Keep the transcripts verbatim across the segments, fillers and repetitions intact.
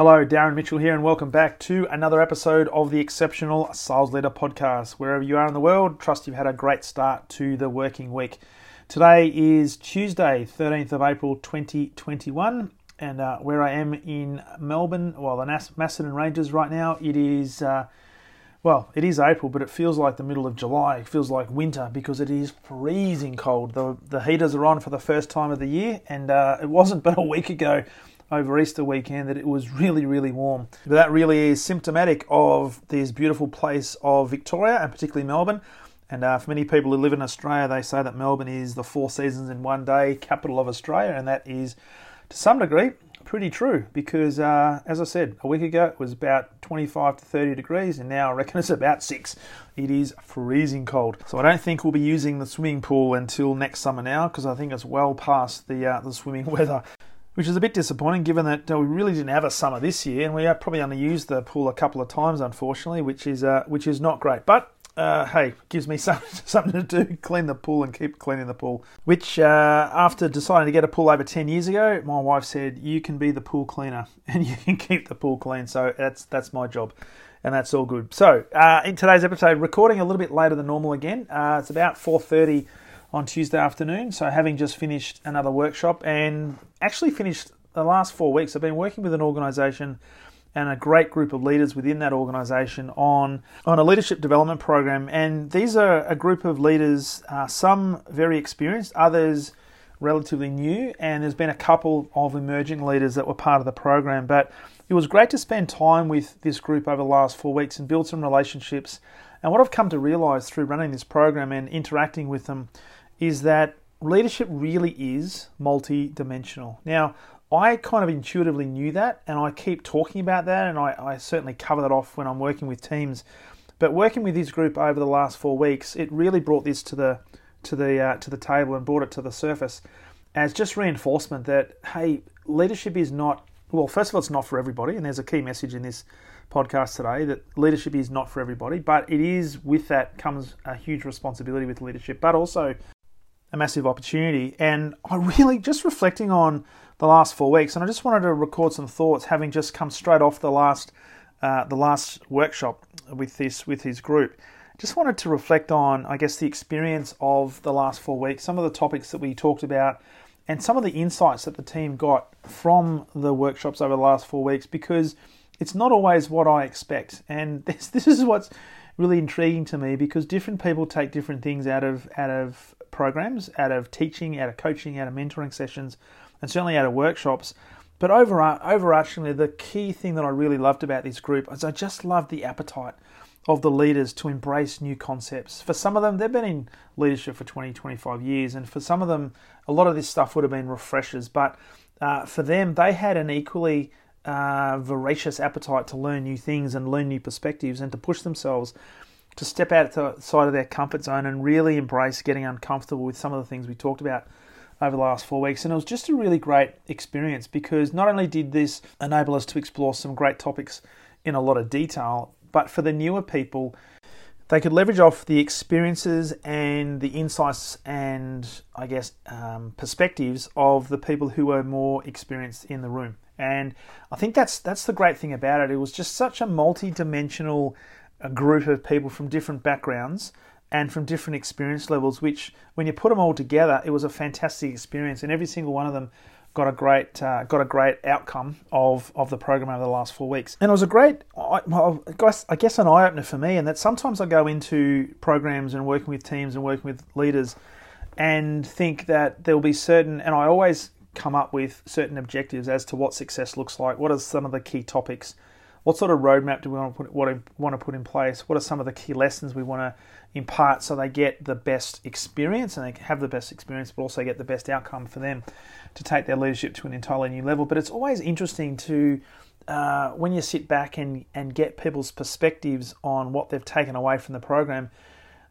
Hello, Darren Mitchell here, and welcome back to another episode of the Exceptional Sales Leader Podcast. Wherever you are in the world, trust you've had a great start to the working week. Today is Tuesday, thirteenth of April, twenty twenty-one, and uh, where I am in Melbourne, well, the Nas- Macedon Ranges right now, it is, uh, well, it is April, but it feels like the middle of July. It feels like winter because it is freezing cold. The, the heaters are on for the first time of the year, and uh, it wasn't but a week ago over Easter weekend that it was really, really warm. But that really is symptomatic of this beautiful place of Victoria and particularly Melbourne. And uh, for many people who live in Australia, they say that Melbourne is the four seasons in one day capital of Australia. And that is, to some degree, pretty true because, uh, as I said, a week ago it was about twenty-five to thirty degrees and now I reckon it's about six. It is freezing cold. So I don't think we'll be using the swimming pool until next summer now because I think it's well past the, uh, the swimming weather. Which is a bit disappointing given that we really didn't have a summer this year and we probably only used the pool a couple of times, unfortunately, which is uh, which is not great. But, uh, hey, gives me some, something to do, clean the pool and keep cleaning the pool. Which, uh, after deciding to get a pool over ten years ago, my wife said, you can be the pool cleaner and you can keep the pool clean. So that's that's my job and that's all good. So, uh, in today's episode, recording a little bit later than normal again. Uh, it's about four thirty on Tuesday afternoon. So having just finished another workshop and actually finished the last four weeks, I've been working with an organisation and a great group of leaders within that organisation on, on a leadership development program. And these are a group of leaders, uh, some very experienced, others relatively new, and there's been a couple of emerging leaders that were part of the program. But it was great to spend time with this group over the last four weeks and build some relationships. And what I've come to realise through running this program and interacting with them is that leadership really is multi-dimensional. Now, I kind of intuitively knew that, and I keep talking about that, and I, I certainly cover that off when I'm working with teams. But working with this group over the last four weeks, it really brought this to the to the uh, to the table and brought it to the surface as just reinforcement that, hey, leadership is not, well, first of all, it's not for everybody, and there's a key message in this podcast today that leadership is not for everybody, but it is, with that comes a huge responsibility with leadership, but also a massive opportunity. And I really just reflecting on the last four weeks, and I just wanted to record some thoughts, having just come straight off the last uh, the last workshop with this with his group. Just wanted to reflect on, I guess, the experience of the last four weeks, some of the topics that we talked about, and some of the insights that the team got from the workshops over the last four weeks, because it's not always what I expect, and this this is what's really intriguing to me because different people take different things out of out of. programs, out of teaching, out of coaching, out of mentoring sessions, and certainly out of workshops. But overar- overarchingly, the key thing that I really loved about this group is I just loved the appetite of the leaders to embrace new concepts. For some of them, they've been in leadership for twenty, twenty-five years, and for some of them, a lot of this stuff would have been refreshers. But uh, for them, they had an equally uh, voracious appetite to learn new things and learn new perspectives and to push themselves to step outside of their comfort zone and really embrace getting uncomfortable with some of the things we talked about over the last four weeks. And it was just a really great experience because not only did this enable us to explore some great topics in a lot of detail, but for the newer people, they could leverage off the experiences and the insights and, I guess, um, perspectives of the people who were more experienced in the room. And I think that's that's the great thing about it. It was just such a multi-dimensional a group of people from different backgrounds and from different experience levels, which when you put them all together, it was a fantastic experience, and every single one of them got a great uh, got a great outcome of, of the program over the last four weeks. And it was a great, I guess, an eye-opener for me, and that sometimes I go into programs and working with teams and working with leaders and think that there'll be certain, and I always come up with certain objectives as to what success looks like, what are some of the key topics, what sort of roadmap do we want to put, what want to put in place? What are some of the key lessons we want to impart so they get the best experience and they have the best experience, but also get the best outcome for them to take their leadership to an entirely new level? But it's always interesting to, uh, when you sit back and, and get people's perspectives on what they've taken away from the program,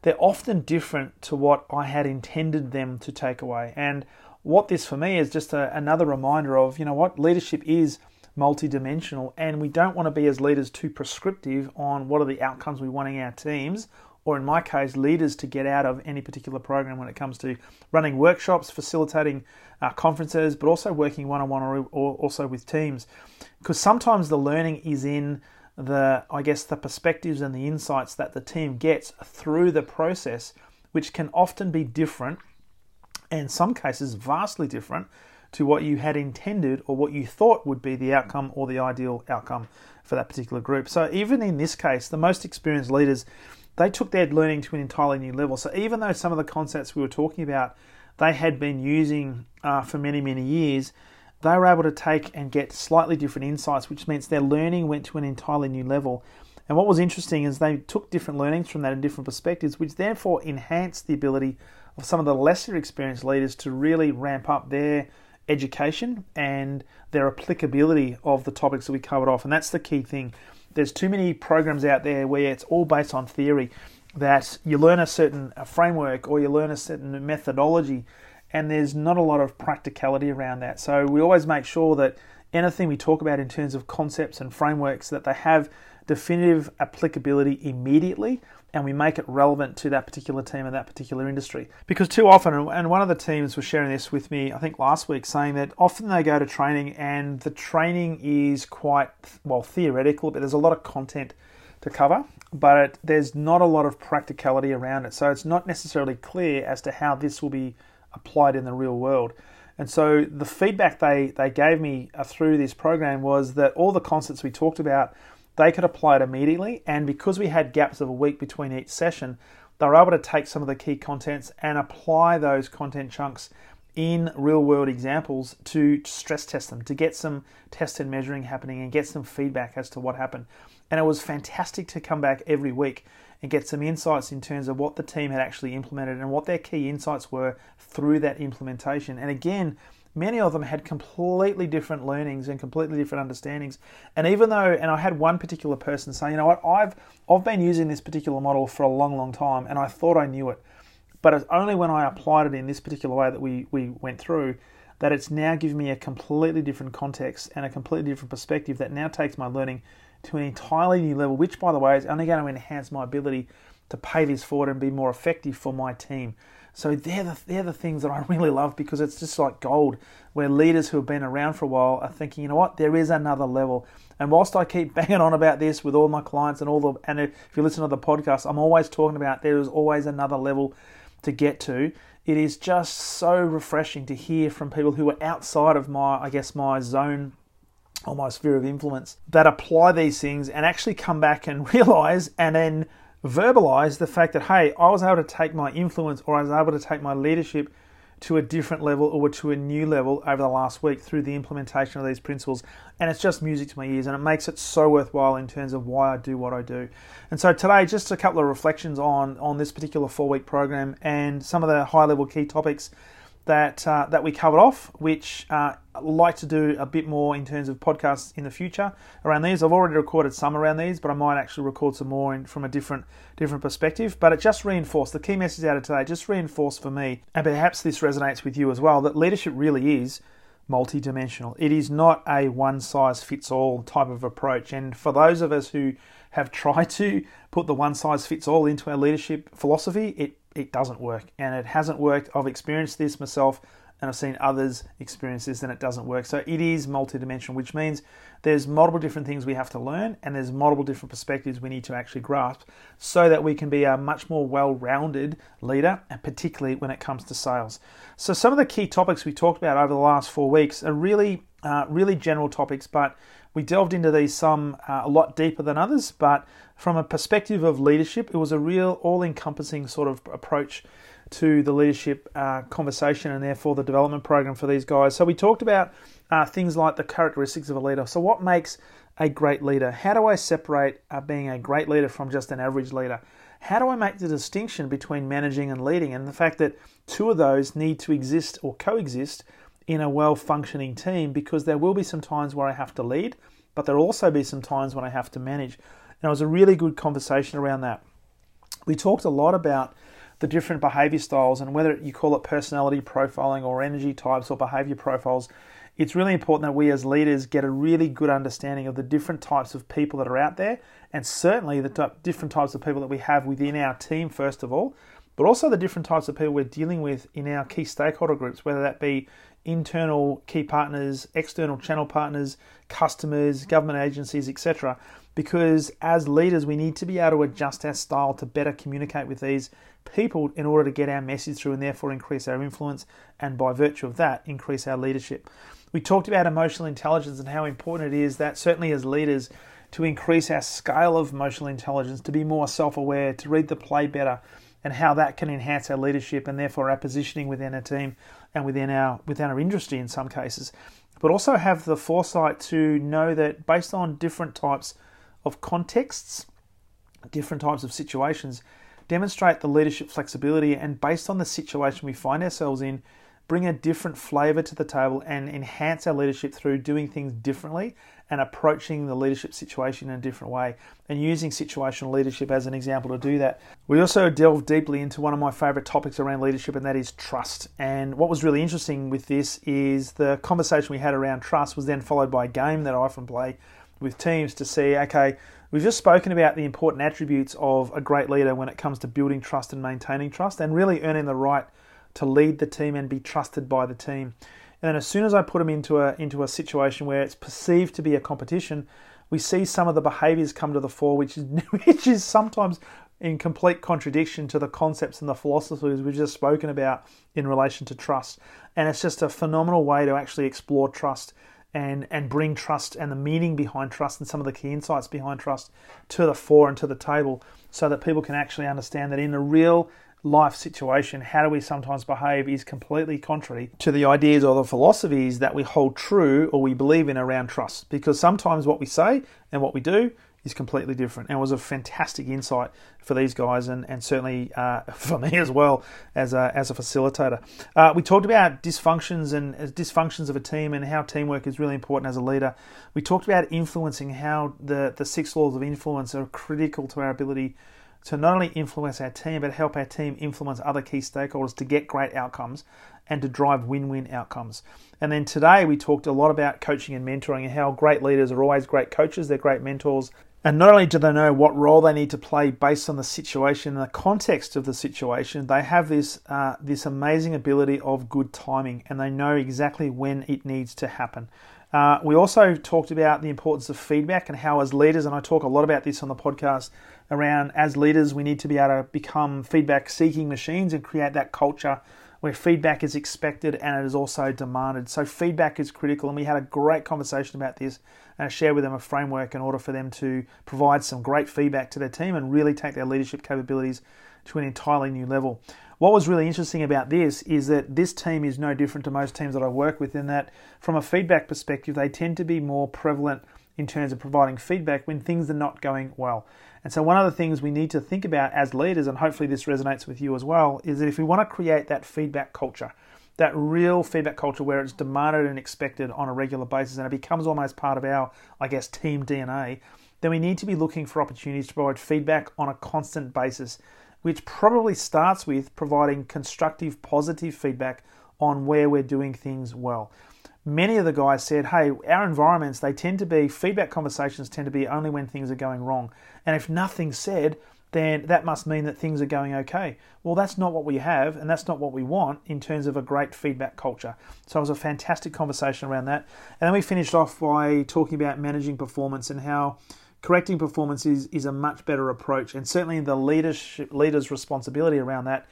they're often different to what I had intended them to take away. And what this for me is just a, another reminder of, you know what, leadership is multidimensional, and we don't want to be as leaders too prescriptive on what are the outcomes we want in our teams, or in my case, leaders to get out of any particular program when it comes to running workshops, facilitating uh, conferences, but also working one-on-one or, or also with teams. Because sometimes the learning is in the, I guess, the perspectives and the insights that the team gets through the process, which can often be different, and in some cases vastly different, to what you had intended or what you thought would be the outcome or the ideal outcome for that particular group. So even in this case, the most experienced leaders, they took their learning to an entirely new level. So even though some of the concepts we were talking about, they had been using uh, for many, many years, they were able to take and get slightly different insights, which means their learning went to an entirely new level. And what was interesting is they took different learnings from that and different perspectives, which therefore enhanced the ability of some of the lesser experienced leaders to really ramp up their education and their applicability of the topics that we covered off. And that's the key thing. There's too many programs out there where it's all based on theory, that you learn a certain framework or you learn a certain methodology, and there's not a lot of practicality around that. So we always make sure that anything we talk about in terms of concepts and frameworks, that they have definitive applicability immediately, and we make it relevant to that particular team and that particular industry. Because too often, and one of the teams was sharing this with me, I think last week, saying that often they go to training and the training is quite, well, theoretical, but there's a lot of content to cover, but it, there's not a lot of practicality around it. So it's not necessarily clear as to how this will be applied in the real world. And so the feedback they, they gave me through this program was that all the concepts we talked about, they could apply it immediately, and because we had gaps of a week between each session, they were able to take some of the key contents and apply those content chunks in real-world examples to stress test them, to get some test and measuring happening and get some feedback as to what happened. And it was fantastic to come back every week and get some insights in terms of what the team had actually implemented and what their key insights were through that implementation. And again, many of them had completely different learnings and completely different understandings. And even though, and I had one particular person say, you know what, I've I've been using this particular model for a long, long time, and I thought I knew it. But it's only when I applied it in this particular way that we, we went through that it's now given me a completely different context and a completely different perspective that now takes my learning to an entirely new level, which, by the way, is only going to enhance my ability to pay this forward and be more effective for my team. So they're the, they're the things that I really love, because it's just like gold, where leaders who have been around for a while are thinking, you know what, there is another level. And whilst I keep banging on about this with all my clients and all the, and if you listen to the podcast, I'm always talking about there is always another level to get to. It is just so refreshing to hear from people who are outside of my, I guess, my zone or my sphere of influence, that apply these things and actually come back and realize and then verbalize the fact that, hey, I was able to take my influence, or I was able to take my leadership to a different level or to a new level over the last week through the implementation of these principles. And it's just music to my ears, and it makes it so worthwhile in terms of why I do what I do. And so today, just a couple of reflections on, on this particular four-week program and some of the high-level key topics that uh, that we covered off, which uh, I'd like to do a bit more in terms of podcasts in the future around these. I've already recorded some around these, but I might actually record some more in, from a different different perspective. But it just reinforced, the key message out of today just reinforced for me, and perhaps this resonates with you as well, that leadership really is multidimensional. It is not a one-size-fits-all type of approach. And for those of us who have tried to put the one-size-fits-all into our leadership philosophy, it It doesn't work, and it hasn't worked. I've experienced this myself, and I've seen others experience this, and it doesn't work. So it is multidimensional, which means there's multiple different things we have to learn, and there's multiple different perspectives we need to actually grasp so that we can be a much more well-rounded leader, and particularly when it comes to sales. So some of the key topics we talked about over the last four weeks are really, uh, really general topics, but we delved into these some uh, a lot deeper than others, but from a perspective of leadership, it was a real all-encompassing sort of approach to the leadership uh, conversation, and therefore the development program for these guys. So we talked about uh, things like the characteristics of a leader. So what makes a great leader? How do I separate uh, being a great leader from just an average leader? How do I make the distinction between managing and leading, and the fact that two of those need to exist or coexist in a well-functioning team? Because there will be some times where I have to lead, but there will also be some times when I have to manage. And it was a really good conversation around that. We talked a lot about the different behavior styles, and whether you call it personality profiling or energy types or behavior profiles, it's really important that we as leaders get a really good understanding of the different types of people that are out there, and certainly the type, different types of people that we have within our team, first of all, but also the different types of people we're dealing with in our key stakeholder groups, whether that be internal key partners, external channel partners, customers, government agencies, et cetera. Because as leaders, we need to be able to adjust our style to better communicate with these people in order to get our message through and therefore increase our influence, and by virtue of that, increase our leadership. We talked about emotional intelligence and how important it is that certainly as leaders to increase our scale of emotional intelligence, to be more self-aware, to read the play better, and how that can enhance our leadership and therefore our positioning within our team and within our within our industry in some cases. But also have the foresight to know that based on different types of contexts, different types of situations, demonstrate the leadership flexibility, and based on the situation we find ourselves in, bring a different flavor to the table and enhance our leadership through doing things differently and approaching the leadership situation in a different way, and using situational leadership as an example to do that. We also delved deeply into one of my favorite topics around leadership, and that is trust. And what was really interesting with this is the conversation we had around trust was then followed by a game that I often play with teams to see, okay, we've just spoken about the important attributes of a great leader when it comes to building trust and maintaining trust and really earning the right to lead the team and be trusted by the team. And then as soon as I put them into a, into a situation where it's perceived to be a competition, we see some of the behaviors come to the fore, which is, which is sometimes in complete contradiction to the concepts and the philosophies we've just spoken about in relation to trust. And it's just a phenomenal way to actually explore trust and, and bring trust and the meaning behind trust and some of the key insights behind trust to the fore and to the table, so that people can actually understand that in a real life situation, how do we sometimes behave is completely contrary to the ideas or the philosophies that we hold true or we believe in around trust, because sometimes what we say and what we do is completely different. And it was a fantastic insight for these guys, and, and certainly uh, for me as well as a, as a facilitator. Uh, we talked about dysfunctions and uh, dysfunctions of a team and how teamwork is really important as a leader. We talked about influencing, how the, the six laws of influence are critical to our ability to not only influence our team, but help our team influence other key stakeholders to get great outcomes and to drive win-win outcomes. And then today we talked a lot about coaching and mentoring, and how great leaders are always great coaches, they're great mentors. And not only do they know what role they need to play based on the situation and the context of the situation, they have this uh, this amazing ability of good timing, and they know exactly when it needs to happen. Uh, we also talked about the importance of feedback, and how as leaders, and I talk a lot about this on the podcast, around as leaders we need to be able to become feedback-seeking machines and create that culture where feedback is expected and it is also demanded. So feedback is critical, and we had a great conversation about this, and I shared with them a framework in order for them to provide some great feedback to their team and really take their leadership capabilities to an entirely new level. What was really interesting about this is that this team is no different to most teams that I work with, in that from a feedback perspective, they tend to be more prevalent in terms of providing feedback when things are not going well. And so one of the things we need to think about as leaders, and hopefully this resonates with you as well, is that if we want to create that feedback culture, that real feedback culture where it's demanded and expected on a regular basis, and it becomes almost part of our, I guess, team D N A, then we need to be looking for opportunities to provide feedback on a constant basis, which probably starts with providing constructive, positive feedback on where we're doing things well. Many of the guys said, hey, our environments, they tend to be, feedback conversations tend to be only when things are going wrong. And if nothing's said, then that must mean that things are going okay. Well, that's not what we have, and that's not what we want in terms of a great feedback culture. So it was a fantastic conversation around that. And then we finished off by talking about managing performance, and how correcting performance is, is a much better approach. And certainly the leadership, leader's responsibility around that,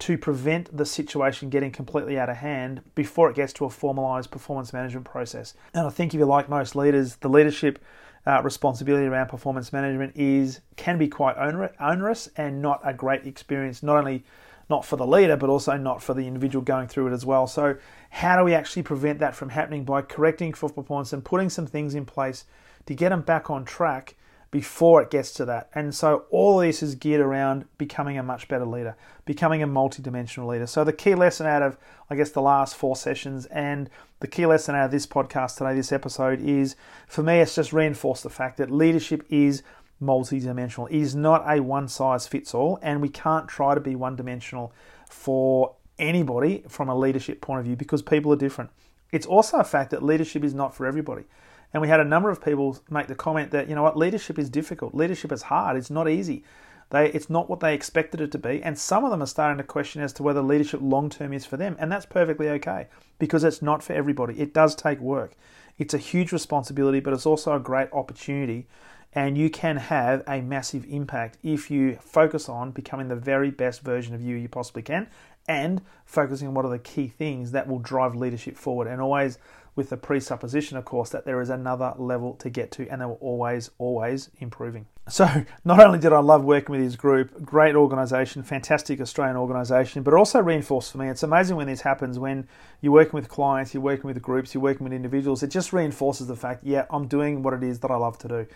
to prevent the situation getting completely out of hand before it gets to a formalized performance management process. And I think if you're like most leaders, the leadership uh, responsibility around performance management is can be quite onerous and not a great experience, not only not for the leader, but also not for the individual going through it as well. So how do we actually prevent that from happening by correcting for performance and putting some things in place to get them back on track before it gets to that? And so all this is geared around becoming a much better leader, becoming a multidimensional leader. So the key lesson out of, I guess, the last four sessions, and the key lesson out of this podcast today, this episode, is for me, it's just reinforced the fact that leadership is multi-dimensional. It is not a one-size-fits-all, and we can't try to be one-dimensional for anybody from a leadership point of view because people are different. It's also a fact that leadership is not for everybody. And we had a number of people make the comment that, you know what, leadership is difficult. Leadership is hard. It's not easy. They, it's not what they expected it to be. And some of them are starting to question as to whether leadership long-term is for them. And that's perfectly okay because it's not for everybody. It does take work. It's a huge responsibility, but it's also a great opportunity. And you can have a massive impact if you focus on becoming the very best version of you you possibly can and focusing on what are the key things that will drive leadership forward. And always with the presupposition, of course, that there is another level to get to and they were always, always improving. So not only did I love working with this group, great organisation, fantastic Australian organisation, but also reinforced for me. It's amazing when this happens, when you're working with clients, you're working with groups, you're working with individuals, it just reinforces the fact, yeah, I'm doing what it is that I love to do.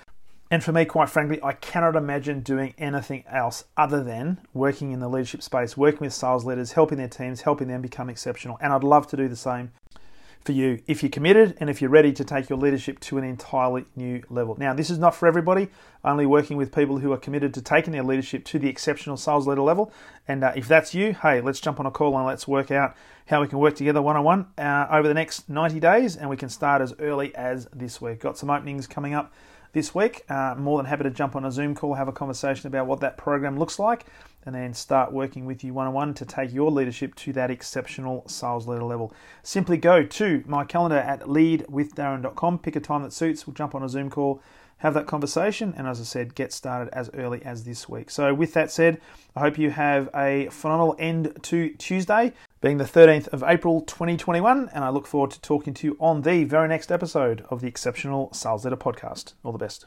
And for me, quite frankly, I cannot imagine doing anything else other than working in the leadership space, working with sales leaders, helping their teams, helping them become exceptional. And I'd love to do the same for you if you're committed and if you're ready to take your leadership to an entirely new level. Now, this is not for everybody, only working with people who are committed to taking their leadership to the exceptional sales leader level. And uh, if that's you, hey, let's jump on a call and let's work out how we can work together one-on-one uh, over the next ninety days, and we can start as early as this week. Got some openings coming up this week. Uh, more than happy to jump on a Zoom call, have a conversation about what that program looks like, and then start working with you one-on-one to take your leadership to that exceptional sales leader level. Simply go to my calendar at lead with darren dot com, pick a time that suits, we'll jump on a Zoom call, have that conversation, and as I said, get started as early as this week. So with that said, I hope you have a phenomenal end to Tuesday, being the thirteenth of April, twenty twenty-one, and I look forward to talking to you on the very next episode of the Exceptional Sales Leader Podcast. All the best.